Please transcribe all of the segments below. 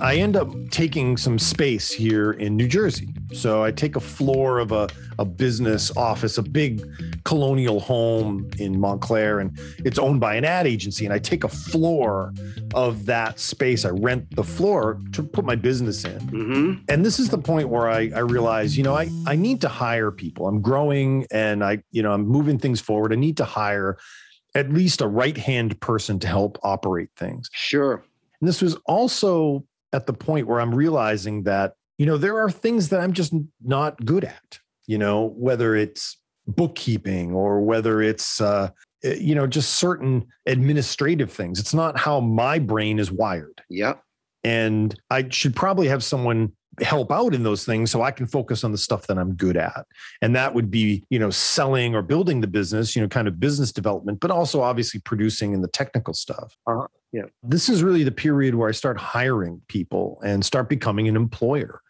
I end up taking some space here in New Jersey. So I take a floor of a business office, a big colonial home in Montclair, and it's owned by an ad agency. And I take a floor of that space. I rent the floor to put my business in. Mm-hmm. And this is the point where I realize, you know, I need to hire people. I'm growing and I'm moving things forward. I need to hire at least a right-hand person to help operate things. Sure. And this was also at the point where I'm realizing that, you know, there are things that I'm just not good at, you know, whether it's bookkeeping or whether it's, just certain administrative things. It's not how my brain is wired. Yep. And I should probably have someone help out in those things so I can focus on the stuff that I'm good at. And that would be, you know, selling or building the business, you know, kind of business development, but also obviously producing and the technical stuff. Uh-huh. Yeah. This is really the period where I start hiring people and start becoming an employer,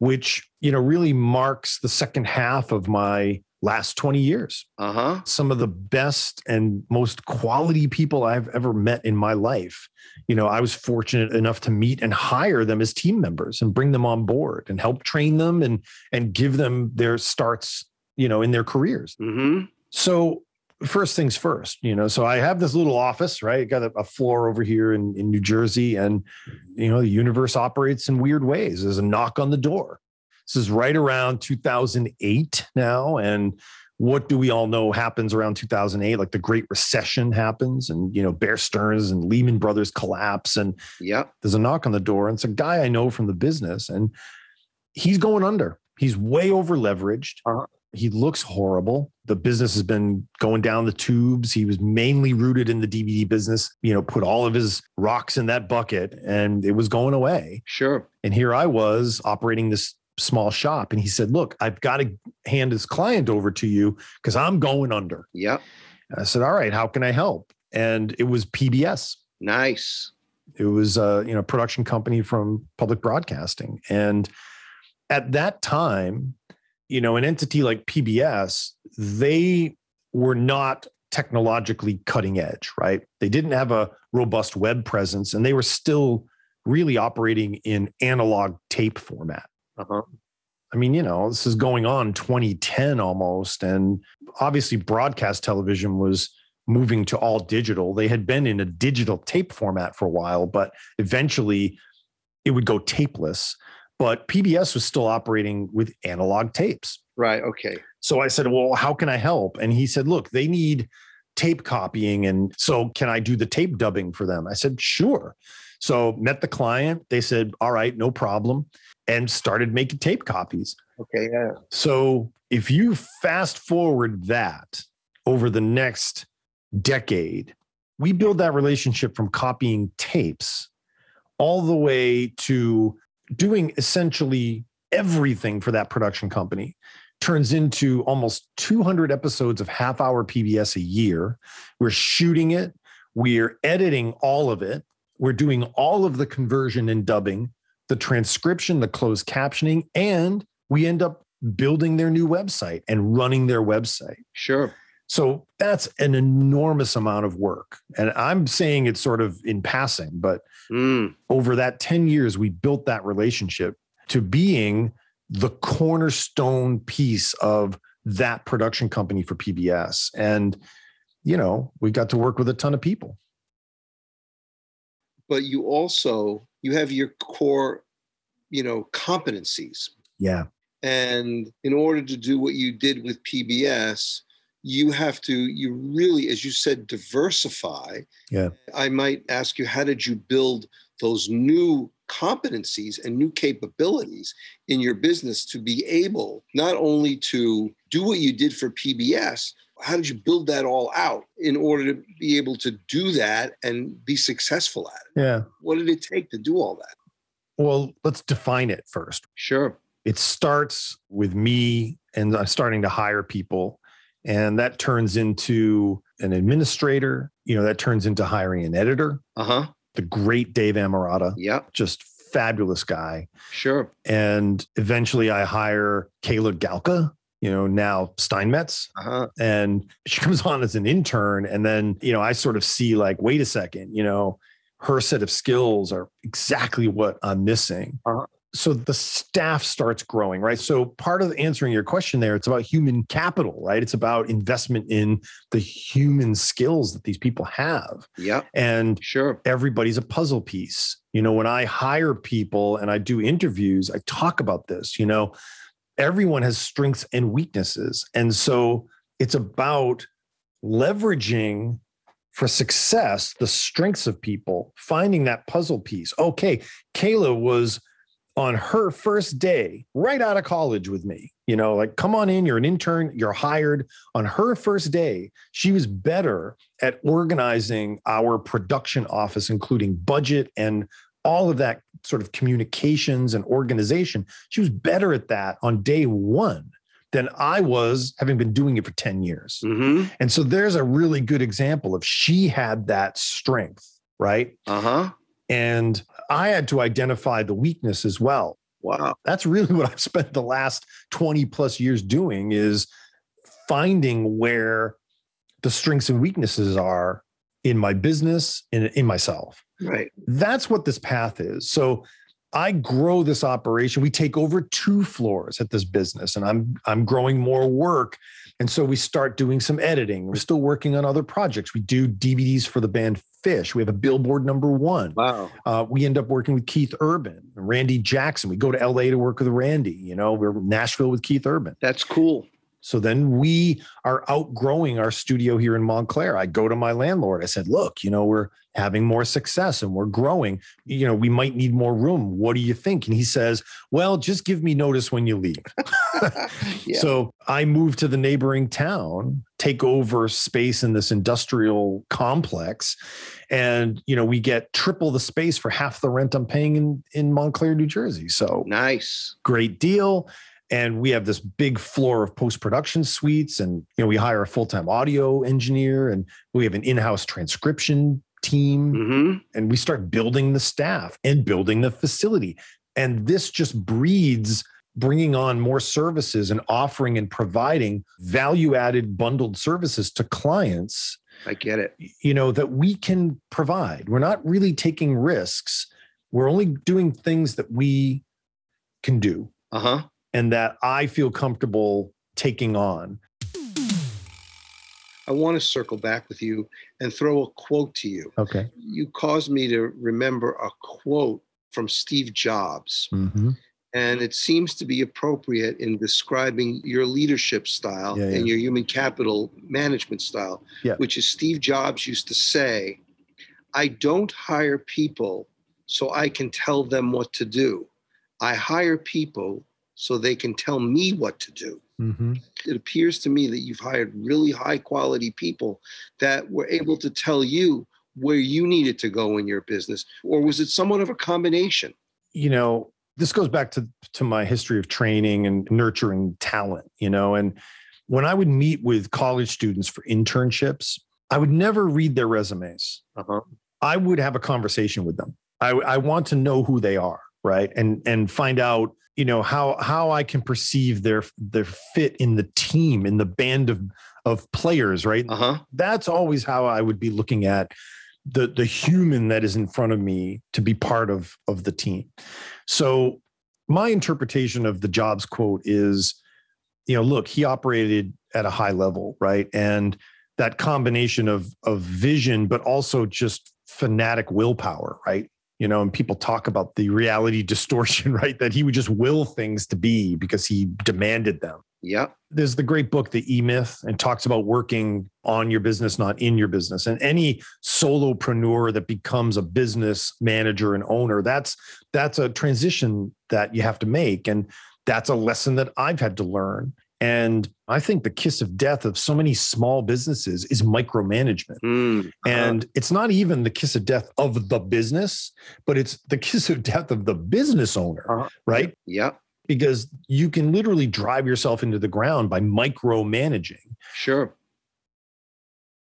which, you know, really marks the second half of my last 20 years. Uh-huh. Some of the best and most quality people I've ever met in my life. You know, I was fortunate enough to meet and hire them as team members and bring them on board and help train them and give them their starts, you know, in their careers. Mm-hmm. So first things first, you know, so I have this little office, right? I got a floor over here in New Jersey, and, you know, the universe operates in weird ways. There's a knock on the door. This is right around 2008 now. And what do we all know happens around 2008? Like the Great Recession happens and, you know, Bear Stearns and Lehman Brothers collapse. And yeah, there's a knock on the door. And it's a guy I know from the business, and he's going under. He's way over leveraged. Uh-huh. He looks horrible. The business has been going down the tubes. He was mainly rooted in the DVD business, you know, put all of his rocks in that bucket, and it was going away. Sure. And here I was operating this small shop. And he said, look, I've got to hand this client over to you because I'm going under. Yep. And I said, all right, how can I help? And it was PBS. Nice. It was a production company from public broadcasting. And at that time, you know, an entity like PBS, they were not technologically cutting edge, right? They didn't have a robust web presence, and they were still really operating in analog tape format. Uh-huh. I mean, you know, this is going on 2010 almost. And obviously broadcast television was moving to all digital. They had been in a digital tape format for a while, but eventually it would go tapeless. But PBS was still operating with analog tapes. Right. Okay. So I said, well, how can I help? And he said, look, they need tape copying. And so can I do the tape dubbing for them? I said, sure. So met the client. They said, all right, no problem. And started making tape copies. Okay. Yeah. So if you fast forward that over the next decade, we build that relationship from copying tapes all the way to doing essentially everything for that production company. Turns into almost 200 episodes of half-hour PBS a year. We're shooting it. We're editing all of it. We're doing all of the conversion and dubbing, the transcription, the closed captioning, and we end up building their new website and running their website. Sure. So that's an enormous amount of work. And I'm saying it's sort of in passing, but over that 10 years, we built that relationship to being the cornerstone piece of that production company for PBS. And, you know, we got to work with a ton of people. But you also, you have your core, you know, competencies. Yeah. And in order to do what you did with PBS, you have to, you really, as you said, diversify. Yeah. I might ask you, how did you build those new competencies and new capabilities in your business to be able not only to do what you did for PBS, how did you build that all out in order to be able to do that and be successful at it? Yeah. What did it take to do all that? Well, let's define it first. Sure. It starts with me, and I'm starting to hire people. And that turns into an administrator, you know, that turns into hiring an editor. Uh-huh. The great Dave Amorato. Yeah. Just fabulous guy. Sure. And eventually I hire Kayla Galka, you know, now Steinmetz. Uh-huh. And she comes on as an intern. And then, you know, I sort of see like, wait a second, you know, her set of skills are exactly what I'm missing. Uh-huh. So the staff starts growing, right? So part of answering your question there, it's about human capital, right? It's about investment in the human skills that these people have. Yeah. And sure, everybody's a puzzle piece. You know, when I hire people and I do interviews, I talk about this, you know, everyone has strengths and weaknesses. And so it's about leveraging for success the strengths of people, finding that puzzle piece. Okay, Kayla was on her first day right out of college with me, you know, like, come on in, you're an intern, you're hired. On her first day, she was better at organizing our production office, including budget and all of that sort of communications and organization. She was better at that on day one than I was, having been doing it for 10 years. Mm-hmm. And so there's a really good example of she had that strength, right? Uh-huh. And I had to identify the weakness as well. Wow. That's really what I've spent the last 20 plus years doing, is finding where the strengths and weaknesses are in my business and in myself. Right. That's what this path is. So I grow this operation. We take over 2 floors at this business, and I'm growing more work. And so we start doing some editing. We're still working on other projects. We do DVDs for the band Fish. We have a billboard #1. Wow. We end up working with Keith Urban and Randy Jackson. We go to LA to work with Randy. You know, we're in Nashville with Keith Urban. That's cool. So then we are outgrowing our studio here in Montclair. I go to my landlord. I said, look, you know, we're having more success and we're growing. You know, we might need more room. What do you think? And he says, well, just give me notice when you leave. Yeah. So I move to the neighboring town, take over space in this industrial complex. And, you know, we get triple the space for half the rent I'm paying in Montclair, New Jersey. So nice. Great deal. And we have this big floor of post-production suites, and, you know, we hire a full-time audio engineer, and we have an in-house transcription team, mm-hmm. and we start building the staff and building the facility. And this just breeds bringing on more services and offering and providing value-added bundled services to clients. I get it. You know, that we can provide. We're not really taking risks. We're only doing things that we can do. Uh-huh. And that I feel comfortable taking on. I want to circle back with you and throw a quote to you. Okay. You caused me to remember a quote from Steve Jobs. Mm-hmm. And it seems to be appropriate in describing your leadership style and your human capital management style, which is Steve Jobs used to say, I don't hire people so I can tell them what to do. I hire people so they can tell me what to do. Mm-hmm. It appears to me that you've hired really high quality people that were able to tell you where you needed to go in your business, or was it somewhat of a combination? You know, this goes back to my history of training and nurturing talent, you know, and when I would meet with college students for internships, I would never read their resumes. Uh-huh. I would have a conversation with them. I want to know who they are, right? And find out, you know, how I can perceive their fit in the team, in the band of players, right? Uh-huh. That's always how I would be looking at the human that is in front of me to be part of the team. So my interpretation of the Jobs quote is, you know, look, he operated at a high level, right? And that combination of vision, but also just fanatic willpower, right? You know, and people talk about the reality distortion, right? That he would just will things to be because he demanded them. Yeah. There's the great book, The E-Myth, and talks about working on your business, not in your business. And any solopreneur that becomes a business manager and owner, that's a transition that you have to make. And that's a lesson that I've had to learn. And I think the kiss of death of so many small businesses is micromanagement. Mm, uh-huh. And it's not even the kiss of death of the business, but it's the kiss of death of the business owner, uh-huh. right? Yeah. Because you can literally drive yourself into the ground by micromanaging. Sure.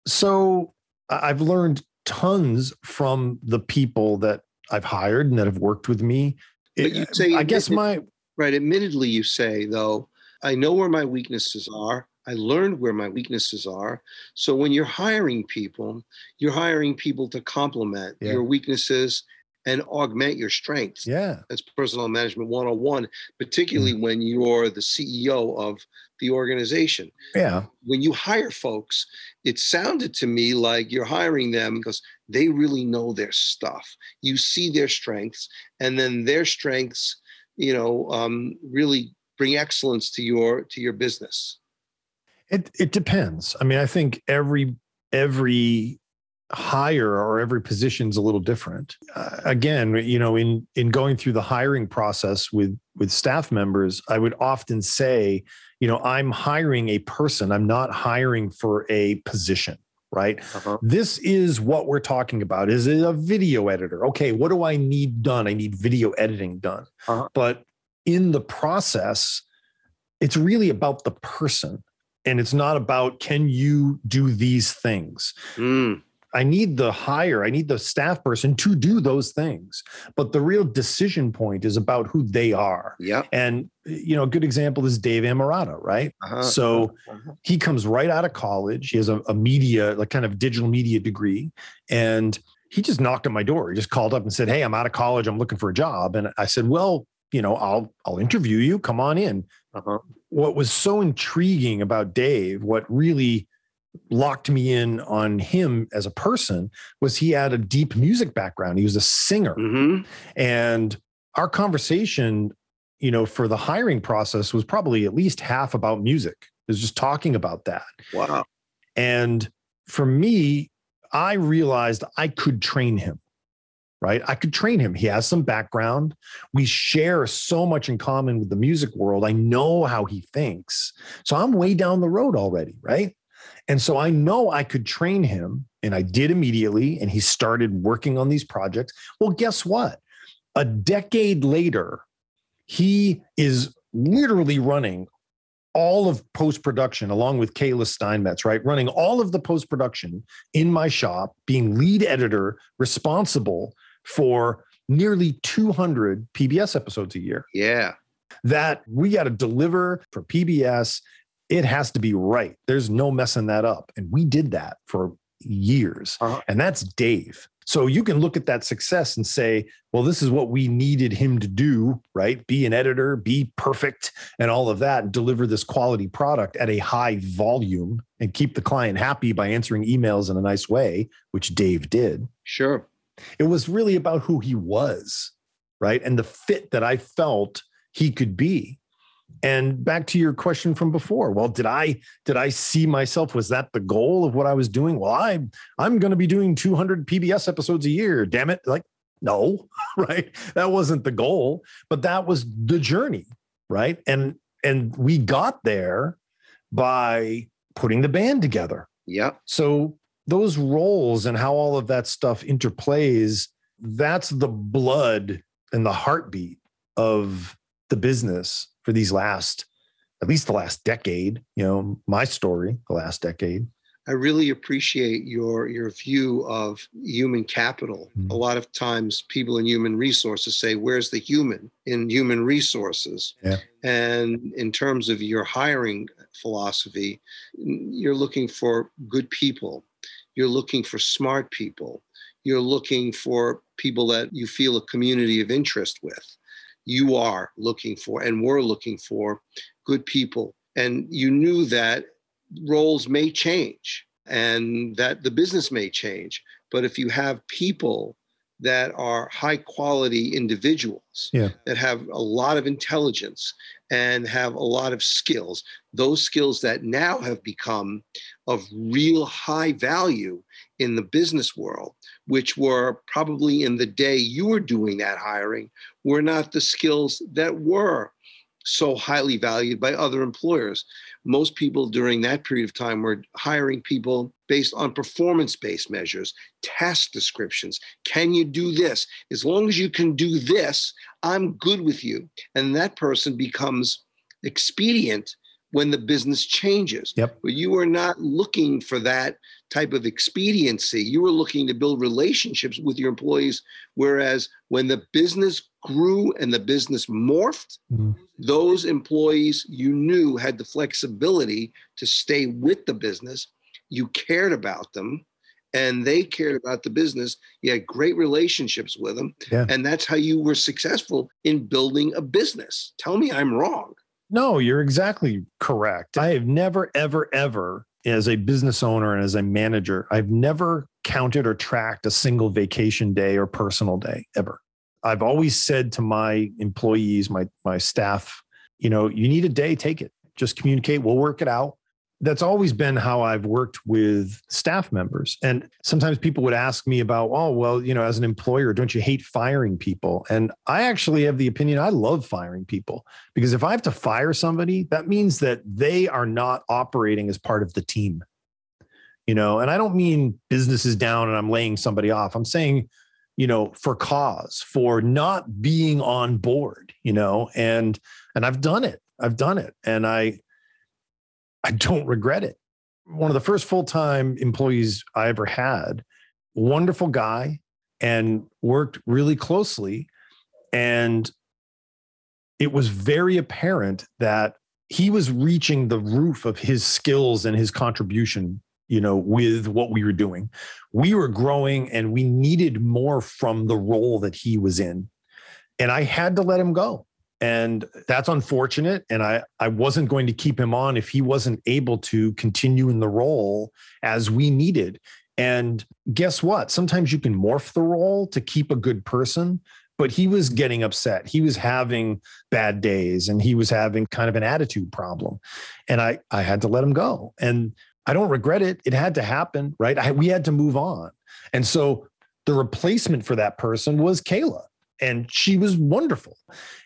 So I've learned tons from the people that I've hired and that have worked with me. But you say, I guess my... Right. Admittedly, you say, though, I know where my weaknesses are. I learned where my weaknesses are. So when you're hiring people to complement your weaknesses and augment your strengths. Yeah. That's personal management 101, particularly when you're the CEO of the organization. Yeah. When you hire folks, it sounded to me like you're hiring them because they really know their stuff. You see their strengths, and then their strengths, you know, really bring excellence to your business. It depends. I mean, I think every hire or every position's a little different. Again, you know, in going through the hiring process with staff members, I would often say, you know, I'm hiring a person. I'm not hiring for a position, right? Uh-huh. This is what we're talking about. Is it a video editor? Okay, what do I need done? I need video editing done. Uh-huh. But in the process, it's really about the person. And it's not about, can you do these things? Mm. I need the staff person to do those things. But the real decision point is about who they are. Yeah. And, you know, a good example is Dave Amorato, right? Uh-huh. So he comes right out of college. He has a media, like kind of digital media degree. And he just knocked on my door. He just called up and said, hey, I'm out of college. I'm looking for a job. And I said, well, you know, I'll interview you. Come on in. Uh-huh. What was so intriguing about Dave, what really locked me in on him as a person, was he had a deep music background. He was a singer. Mm-hmm. And our conversation, you know, for the hiring process was probably at least half about music. It was just talking about that. Wow. And for me, I realized I could train him. Right? I could train him. He has some background. We share so much in common with the music world. I know how he thinks. So I'm way down the road already, right? And so I know I could train him, and I did immediately, and he started working on these projects. Well, guess what? A decade later, he is literally running all of post-production, along with Kayla Steinmetz, right? Running all of the post-production in my shop, being lead editor, responsible for nearly 200 PBS episodes a year. Yeah. That we got to deliver for PBS. It has to be right. There's no messing that up. And we did that for years. Uh-huh. And that's Dave. So you can look at that success and say, well, this is what we needed him to do, right? Be an editor, be perfect, and all of that, and deliver this quality product at a high volume and keep the client happy by answering emails in a nice way, which Dave did. Sure. It was really about who he was, right? And the fit that I felt he could be. And back to your question from before, well, did I see myself? Was that the goal of what I was doing? Well, I'm going to be doing 200 PBS episodes a year. Damn it. Like, no, right. That wasn't the goal, but that was the journey. Right. And we got there by putting the band together. Yeah. So those roles and how all of that stuff interplays, that's the blood and the heartbeat of the business for at least the last decade, you know, my story, the last decade. I really appreciate your view of human capital. Mm-hmm. A lot of times people in human resources say, where's the human in human resources? Yeah. And in terms of your hiring philosophy, you're looking for good people. You're looking for smart people. You're looking for people that you feel a community of interest with. You are looking for, and we're looking for, good people. And you knew that roles may change and that the business may change. But if you have people that are high quality individuals, yeah, that have a lot of intelligence and have a lot of skills, those skills that now have become of real high value in the business world, which were probably in the day you were doing that hiring, were not the skills that were so highly valued by other employers. Most people during that period of time were hiring people based on performance-based measures, task descriptions. Can you do this? As long as you can do this, I'm good with you. And that person becomes expedient when the business changes. Yep. But you are not looking for that type of expediency. You were looking to build relationships with your employees. Whereas when the business grew and the business morphed, mm-hmm. those employees you knew had the flexibility to stay with the business. You cared about them and they cared about the business. You had great relationships with them. Yeah. And that's how you were successful in building a business. Tell me I'm wrong. No, you're exactly correct. I have never, ever, ever, as a business owner and as a manager, I've never counted or tracked a single vacation day or personal day ever. I've always said to my employees, my staff, you know, you need a day, take it. Just communicate. We'll work it out. That's always been how I've worked with staff members. And sometimes people would ask me about, oh, well, you know, as an employer, don't you hate firing people? And I actually have the opinion I love firing people, because if I have to fire somebody, that means that they are not operating as part of the team. You know, and I don't mean business is down and I'm laying somebody off. I'm saying, you know, for cause, for not being on board, you know, and I've done it. And I don't regret it. One of the first full-time employees I ever had, wonderful guy, and worked really closely. And it was very apparent that he was reaching the roof of his skills and his contribution, you know, with what we were doing. We were growing and we needed more from the role that he was in. And I had to let him go. And that's unfortunate. And I wasn't going to keep him on if he wasn't able to continue in the role as we needed. And guess what? Sometimes you can morph the role to keep a good person, but he was getting upset. He was having bad days and he was having kind of an attitude problem. And I had to let him go. And I don't regret it. It had to happen, right? We had to move on. And so the replacement for that person was Kayla. And she was wonderful.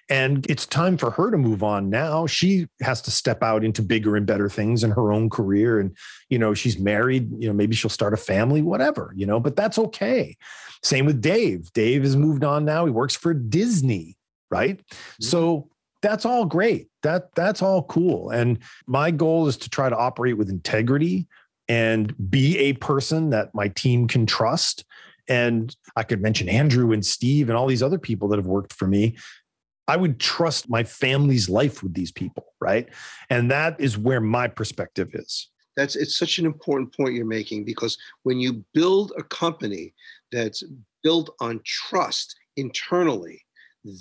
And it's time for her to move on now. She has to step out into bigger and better things in her own career. And, you know, she's married, you know, maybe she'll start a family, whatever, you know, but that's okay. Same with Dave. Dave has moved on now. He works for Disney, right? Mm-hmm. So that's all great. That's all cool. And my goal is to try to operate with integrity and be a person that my team can trust. And I could mention Andrew and Steve and all these other people that have worked for me. I would trust my family's life with these people, right? And that is where my perspective is. It's such an important point you're making, because when you build a company that's built on trust internally,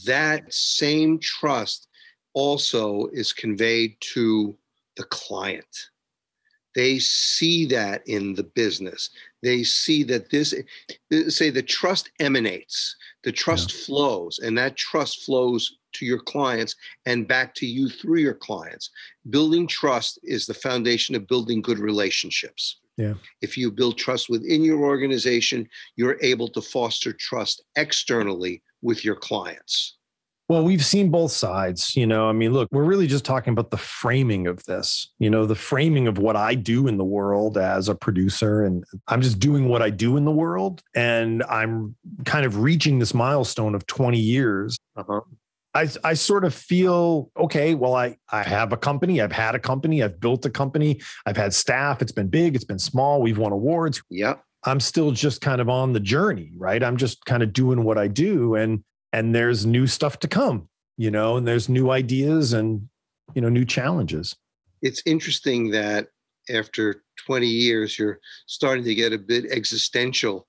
that same trust also is conveyed to the client. They see that in the business. They see that the trust emanates, the trust flows, and that trust flows to your clients and back to you through your clients. Building trust is the foundation of building good relationships. Yeah. If you build trust within your organization, you're able to foster trust externally with your clients. Well, we've seen both sides, you know, I mean, look, we're really just talking about the framing of this, you know, the framing of what I do in the world as a producer. And I'm just doing what I do in the world. And I'm kind of reaching this milestone of 20 years. Uh-huh. I sort of feel, okay, well, I have a company. I've had a company. I've built a company. I've had staff. It's been big. It's been small. We've won awards. Yeah. I'm still just kind of on the journey, right? I'm just kind of doing what I do. And there's new stuff to come, you know, and there's new ideas and, you know, new challenges. It's interesting that after 20 years, you're starting to get a bit existential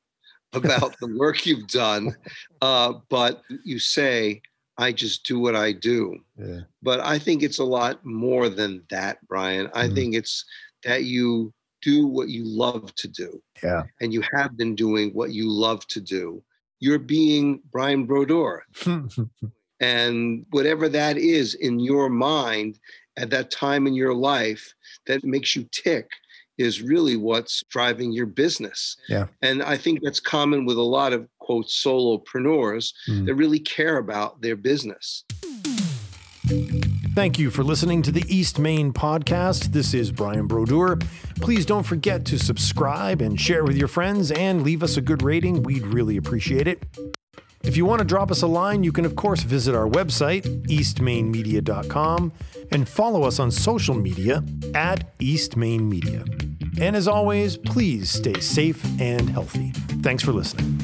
about the work you've done. But you say, I just do what I do. Yeah. But I think it's a lot more than that, Brian. I think it's that you do what you love to do. Yeah. And you have been doing what you love to do. You're being Brian Brodeur. And whatever that is in your mind at that time in your life that makes you tick is really what's driving your business. Yeah. And I think that's common with a lot of, quote, solopreneurs that really care about their business. Thank you for listening to the East Main Podcast. This is Brian Brodeur. Please don't forget to subscribe and share with your friends and leave us a good rating. We'd really appreciate it. If you want to drop us a line, you can, of course, visit our website, eastmainmedia.com. and follow us on social media at East Main Media. And as always, please stay safe and healthy. Thanks for listening.